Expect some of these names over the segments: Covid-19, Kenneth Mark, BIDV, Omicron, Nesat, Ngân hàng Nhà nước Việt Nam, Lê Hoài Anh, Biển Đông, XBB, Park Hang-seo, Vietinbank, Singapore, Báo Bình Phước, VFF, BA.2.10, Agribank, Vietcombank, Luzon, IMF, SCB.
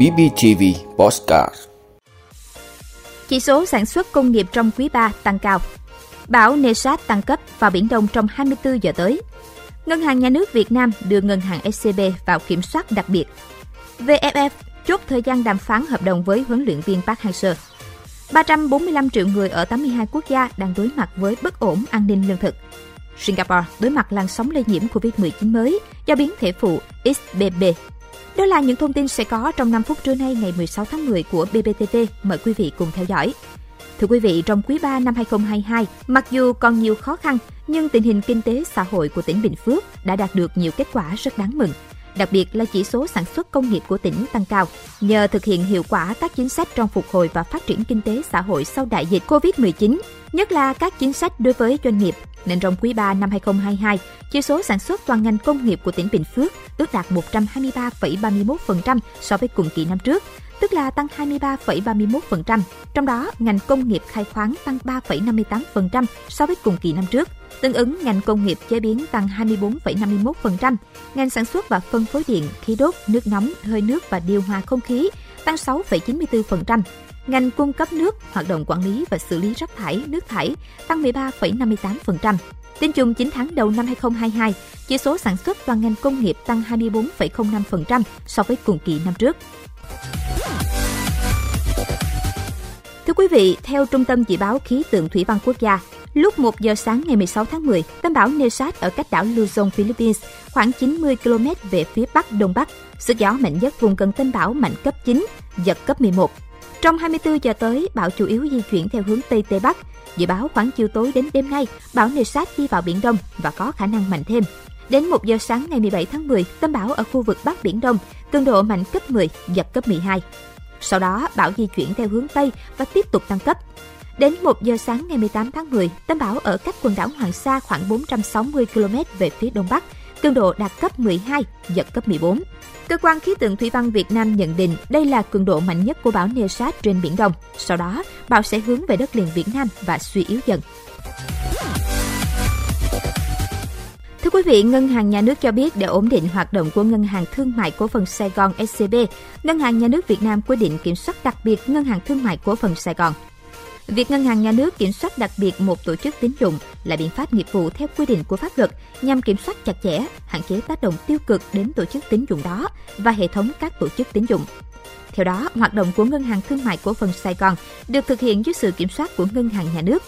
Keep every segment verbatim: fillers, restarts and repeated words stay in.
bê bê tê vê Postcard. Chỉ số sản xuất công nghiệp trong quý ba tăng cao. Bão Nesat tăng cấp vào Biển Đông trong hai mươi tư giờ tới. Ngân hàng Nhà nước Việt Nam đưa Ngân hàng ét xê bê vào kiểm soát đặc biệt. vê ép ép chốt thời gian đàm phán hợp đồng với huấn luyện viên Park Hang-seo. ba trăm bốn mươi lăm triệu người ở tám mươi hai quốc gia đang đối mặt với bất ổn an ninh lương thực. Singapore đối mặt làn sóng lây nhiễm covid mười chín mới do biến thể phụ ích bê bê. Đó là những thông tin sẽ có trong năm phút trưa nay ngày mười sáu tháng mười của bê bê tê tê. Mời quý vị cùng theo dõi. Thưa quý vị, trong quý ba năm hai không hai hai, mặc dù còn nhiều khó khăn, nhưng tình hình kinh tế xã hội của tỉnh Bình Phước đã đạt được nhiều kết quả rất đáng mừng. Đặc biệt là chỉ số sản xuất công nghiệp của tỉnh tăng cao nhờ thực hiện hiệu quả các chính sách trong phục hồi và phát triển kinh tế xã hội sau đại dịch covid mười chín, nhất là các chính sách đối với doanh nghiệp. Nên trong quý ba năm hai không hai hai, chỉ số sản xuất toàn ngành công nghiệp của tỉnh Bình Phước ước đạt một trăm hai mươi ba phẩy ba mươi mốt phần trăm so với cùng kỳ năm trước, tức là tăng hai mươi ba phẩy ba mươi mốt phần trăm. Trong đó, ngành công nghiệp khai khoáng tăng ba phẩy năm mươi tám phần trăm so với cùng kỳ năm trước. Tương ứng, ngành công nghiệp chế biến tăng hai mươi bốn phẩy năm mươi mốt phần trăm, ngành sản xuất và phân phối điện, khí đốt, nước nóng, hơi nước và điều hòa không khí tăng sáu phẩy chín mươi tư phần trăm, ngành cung cấp nước, hoạt động quản lý và xử lý rác thải, nước thải tăng mười ba phẩy năm mươi tám phần trăm. Tính chung chín tháng đầu năm hai không hai hai, chỉ số sản xuất toàn ngành công nghiệp tăng hai mươi bốn phẩy không năm phần trăm so với cùng kỳ năm trước. Thưa quý vị, theo Trung tâm Dự báo Khí tượng Thủy văn Quốc gia, lúc một giờ sáng ngày mười sáu tháng mười, tâm bão Nesat ở cách đảo Luzon, Philippines, khoảng chín mươi ki lô mét về phía bắc đông bắc. Sức gió mạnh nhất vùng gần tâm bão mạnh cấp chín, giật cấp mười một. Trong hai mươi tư giờ tới, bão chủ yếu di chuyển theo hướng tây tây bắc. Dự báo khoảng chiều tối đến đêm nay, bão Nesat đi vào Biển Đông và có khả năng mạnh thêm. Đến một giờ sáng ngày mười bảy tháng mười, tâm bão ở khu vực Bắc Biển Đông, cường độ mạnh cấp mười, giật cấp mười hai. Sau đó, bão di chuyển theo hướng Tây và tiếp tục tăng cấp. Đến một giờ sáng ngày mười tám tháng mười, tâm bão ở cách quần đảo Hoàng Sa khoảng bốn trăm sáu mươi ki lô mét về phía Đông Bắc, cường độ đạt cấp mười hai, giật cấp mười bốn. Cơ quan Khí tượng Thủy văn Việt Nam nhận định đây là cường độ mạnh nhất của bão Nesat trên Biển Đông. Sau đó, bão sẽ hướng về đất liền Việt Nam và suy yếu dần. Thưa quý vị, Ngân hàng Nhà nước cho biết để ổn định hoạt động của Ngân hàng Thương mại Cổ phần Sài Gòn ét xê bê, Ngân hàng Nhà nước Việt Nam quyết định kiểm soát đặc biệt Ngân hàng Thương mại Cổ phần Sài Gòn. Việc Ngân hàng Nhà nước kiểm soát đặc biệt một tổ chức tín dụng là biện pháp nghiệp vụ theo quy định của pháp luật nhằm kiểm soát chặt chẽ, hạn chế tác động tiêu cực đến tổ chức tín dụng đó và hệ thống các tổ chức tín dụng. Theo đó, hoạt động của Ngân hàng Thương mại Cổ phần Sài Gòn được thực hiện dưới sự kiểm soát của Ngân hàng Nhà nước.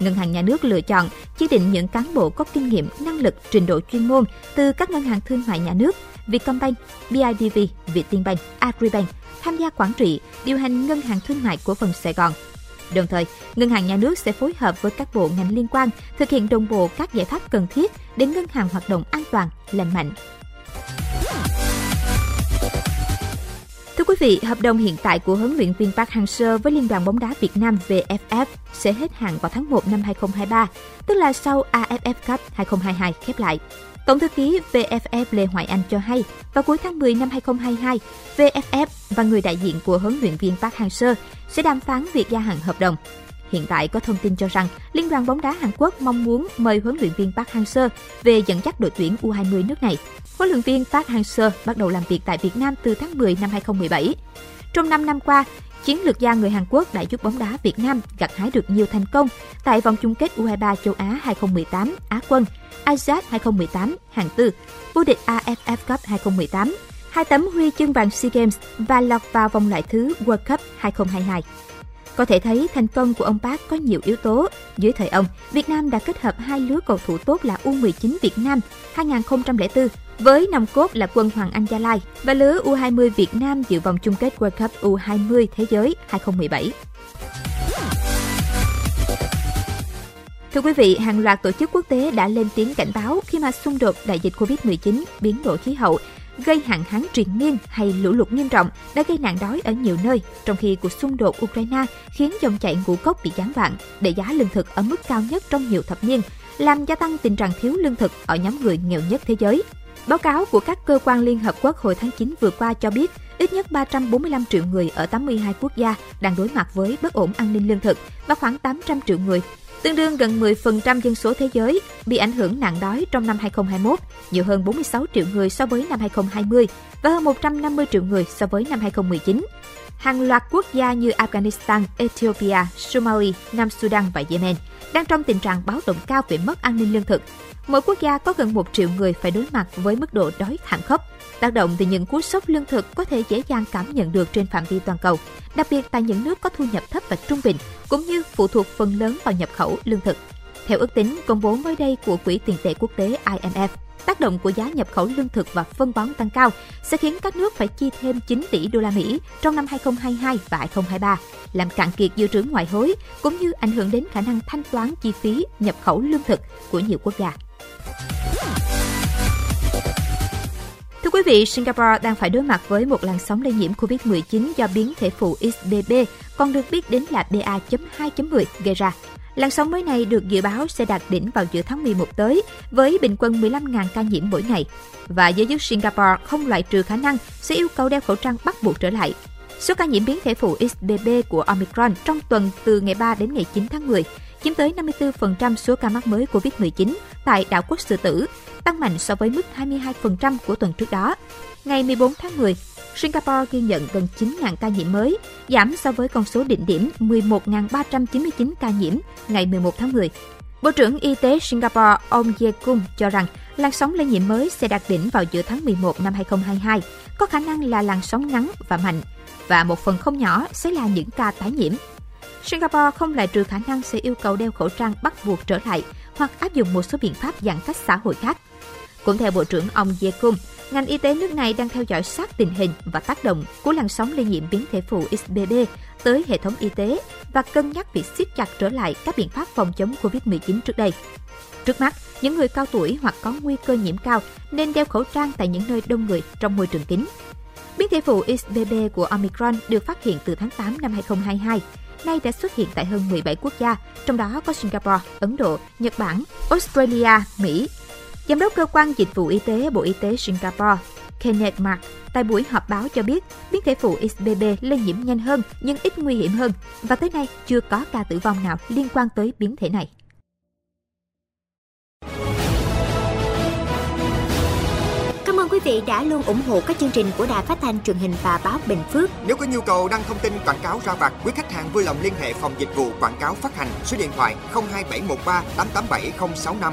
Ngân hàng Nhà nước lựa chọn, chỉ định những cán bộ có kinh nghiệm, năng lực, trình độ chuyên môn từ các ngân hàng thương mại nhà nước, Vietcombank, bê i đê vê, Vietinbank, Agribank tham gia quản trị, điều hành Ngân hàng Thương mại Cổ phần Sài Gòn. Đồng thời, Ngân hàng Nhà nước sẽ phối hợp với các bộ ngành liên quan thực hiện đồng bộ các giải pháp cần thiết để ngân hàng hoạt động an toàn, lành mạnh. Thưa quý vị, hợp đồng hiện tại của huấn luyện viên Park Hang-seo với Liên đoàn bóng đá Việt Nam vê ép ép sẽ hết hạn vào tháng một năm hai không hai ba, tức là sau a ép ép Cup hai không hai hai khép lại. Tổng thư ký vê ép ép Lê Hoài Anh cho hay, vào cuối tháng mười năm hai không hai hai, vê ép ép và người đại diện của huấn luyện viên Park Hang-seo sẽ đàm phán việc gia hạn hợp đồng. Hiện tại có thông tin cho rằng Liên đoàn bóng đá Hàn Quốc mong muốn mời huấn luyện viên Park Hang-seo về dẫn dắt đội tuyển u hai mươi nước này. Huấn luyện viên Park Hang-seo bắt đầu làm việc tại Việt Nam từ tháng mười năm hai không một bảy. Trong năm năm qua, chiến lược gia người Hàn Quốc đã giúp bóng đá Việt Nam gặt hái được nhiều thành công tại vòng chung kết u hai ba châu Á hai không một tám Á quân, a si an hai không một tám hạng tư, vô địch a ép ép Cup hai không một tám, hai tấm huy chương vàng SEA Games và lọt vào vòng loại thứ World Cup hai không hai hai. Có thể thấy thành công của ông Park có nhiều yếu tố. Dưới thời ông, Việt Nam đã kết hợp hai lứa cầu thủ tốt là u mười chín Việt Nam hai không không bốn với nòng cốt là Quân Hoàng Anh Gia Lai và lứa u hai mươi Việt Nam dự vòng chung kết World Cup u hai mươi Thế giới hai không một bảy. Thưa quý vị, hàng loạt tổ chức quốc tế đã lên tiếng cảnh báo khi mà xung đột đại dịch covid mười chín, biến đổi khí hậu, gây hạn hán triền miên hay lũ lụt nghiêm trọng đã gây nạn đói ở nhiều nơi, trong khi cuộc xung đột Ukraine khiến dòng chảy ngũ cốc bị gián đoạn, để giá lương thực ở mức cao nhất trong nhiều thập niên, làm gia tăng tình trạng thiếu lương thực ở nhóm người nghèo nhất thế giới. Báo cáo của các cơ quan Liên Hợp Quốc hồi tháng chín vừa qua cho biết, ít nhất ba trăm bốn mươi lăm triệu người ở tám mươi hai quốc gia đang đối mặt với bất ổn an ninh lương thực và khoảng tám trăm triệu người Tương đương gần mười phần trăm dân số thế giới bị ảnh hưởng nạn đói trong năm hai không hai mốt, nhiều hơn bốn mươi sáu triệu người so với năm hai không hai không và hơn một trăm năm mươi triệu người so với năm hai không một chín. Hàng loạt quốc gia như Afghanistan, Ethiopia, Somalia, Nam Sudan và Yemen đang trong tình trạng báo động cao về mất an ninh lương thực. Mỗi quốc gia có gần một triệu người phải đối mặt với mức độ đói thảm khốc. Tác động từ những cú sốc lương thực có thể dễ dàng cảm nhận được trên phạm vi toàn cầu, đặc biệt tại những nước có thu nhập thấp và trung bình, cũng như phụ thuộc phần lớn vào nhập khẩu lương thực. Theo ước tính công bố mới đây của Quỹ tiền tệ quốc tế I M F, tác động của giá nhập khẩu lương thực và phân bón tăng cao sẽ khiến các nước phải chi thêm chín tỷ đô la Mỹ trong năm hai không hai hai và hai không hai ba, làm cạn kiệt dự trữ ngoại hối cũng như ảnh hưởng đến khả năng thanh toán chi phí nhập khẩu lương thực của nhiều quốc gia. Thưa quý vị, Singapore đang phải đối mặt với một làn sóng lây nhiễm covid mười chín do biến thể phụ X B B, còn được biết đến là B A chấm hai chấm mười gây ra. Làn sóng mới này được dự báo sẽ đạt đỉnh vào giữa tháng mười một tới, với bình quân mười lăm nghìn ca nhiễm mỗi ngày. Và giới chức Singapore không loại trừ khả năng sẽ yêu cầu đeo khẩu trang bắt buộc trở lại. Số ca nhiễm biến thể phụ X B B của Omicron trong tuần từ ngày ba đến ngày chín tháng mười chiếm tới năm mươi tư phần trăm số ca mắc mới covid mười chín tại đảo quốc Sư Tử, tăng mạnh so với mức hai mươi hai phần trăm của tuần trước đó. Ngày mười bốn tháng mười, Singapore ghi nhận gần chín nghìn ca nhiễm mới, giảm so với con số đỉnh điểm mười một nghìn ba trăm chín mươi chín ca nhiễm ngày mười một tháng mười. Bộ trưởng Y tế Singapore ông Vietcombank cho rằng làn sóng lây nhiễm mới sẽ đạt đỉnh vào giữa tháng mười một năm hai không hai hai, có khả năng là làn sóng ngắn và mạnh, và một phần không nhỏ sẽ là những ca tái nhiễm. Singapore không loại trừ khả năng sẽ yêu cầu đeo khẩu trang bắt buộc trở lại hoặc áp dụng một số biện pháp giãn cách xã hội khác. Cũng theo Bộ trưởng ông Yecum, ngành y tế nước này đang theo dõi sát tình hình và tác động của làn sóng lây nhiễm biến thể phụ X B B tới hệ thống y tế và cân nhắc việc siết chặt trở lại các biện pháp phòng chống covid mười chín trước đây. Trước mắt, những người cao tuổi hoặc có nguy cơ nhiễm cao nên đeo khẩu trang tại những nơi đông người trong môi trường kín. Biến thể phụ X B B của Omicron được phát hiện từ tháng tám năm hai không hai hai, nay đã xuất hiện tại hơn mười bảy quốc gia, trong đó có Singapore, Ấn Độ, Nhật Bản, Australia, Mỹ. Giám đốc Cơ quan Dịch vụ Y tế Bộ Y tế Singapore, Kenneth Mark, tại buổi họp báo cho biết biến thể phụ X B B lây nhiễm nhanh hơn nhưng ít nguy hiểm hơn và tới nay chưa có ca tử vong nào liên quan tới biến thể này. Cảm ơn quý vị đã luôn ủng hộ các chương trình của Đài Phát thanh Truyền hình và Báo Bình Phước. Nếu có nhu cầu đăng thông tin quảng cáo ra vặt, quý khách hàng vui lòng liên hệ phòng dịch vụ quảng cáo phát hành số điện thoại không hai bảy một ba tám tám bảy không sáu năm.